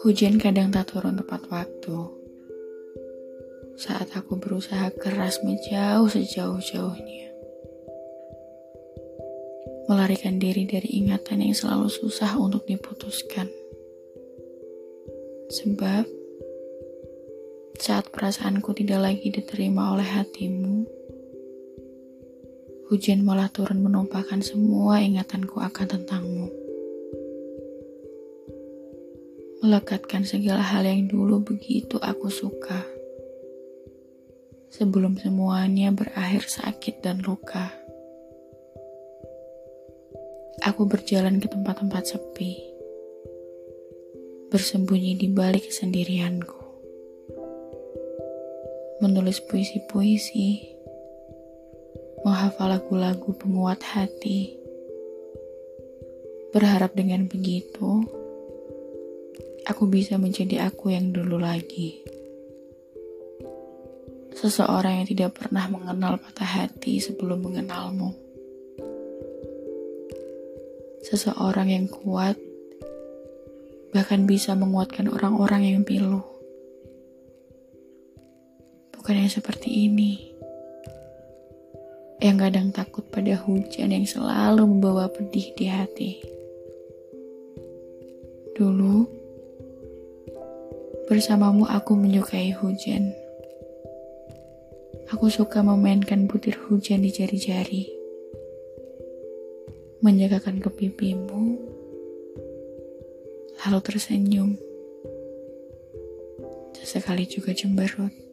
Hujan kadang tak turun tepat waktu. Saat aku berusaha keras menjauh sejauh-jauhnya, melarikan diri dari ingatan yang selalu susah untuk diputuskan. Sebab saat perasaanku tidak lagi diterima oleh hatimu, hujan malah turun menumpahkan semua ingatanku akan tentangmu. Melekatkan segala hal yang dulu begitu aku suka, sebelum semuanya berakhir sakit dan luka. Aku berjalan ke tempat-tempat sepi, bersembunyi di balik kesendirianku, menulis puisi-puisi, menghafal lagu-lagu penguat hati, berharap dengan begitu aku bisa menjadi aku yang dulu lagi, seseorang yang tidak pernah mengenal patah hati sebelum mengenalmu, seseorang yang kuat bahkan bisa menguatkan orang-orang yang pilu. Bukan yang seperti ini, yang kadang takut pada hujan yang selalu membawa pedih di hati. Dulu, bersamamu aku menyukai hujan. Aku suka memainkan butir hujan di jari-jari, menjagakan ke pipimu, lalu tersenyum, sesekali juga cemberut.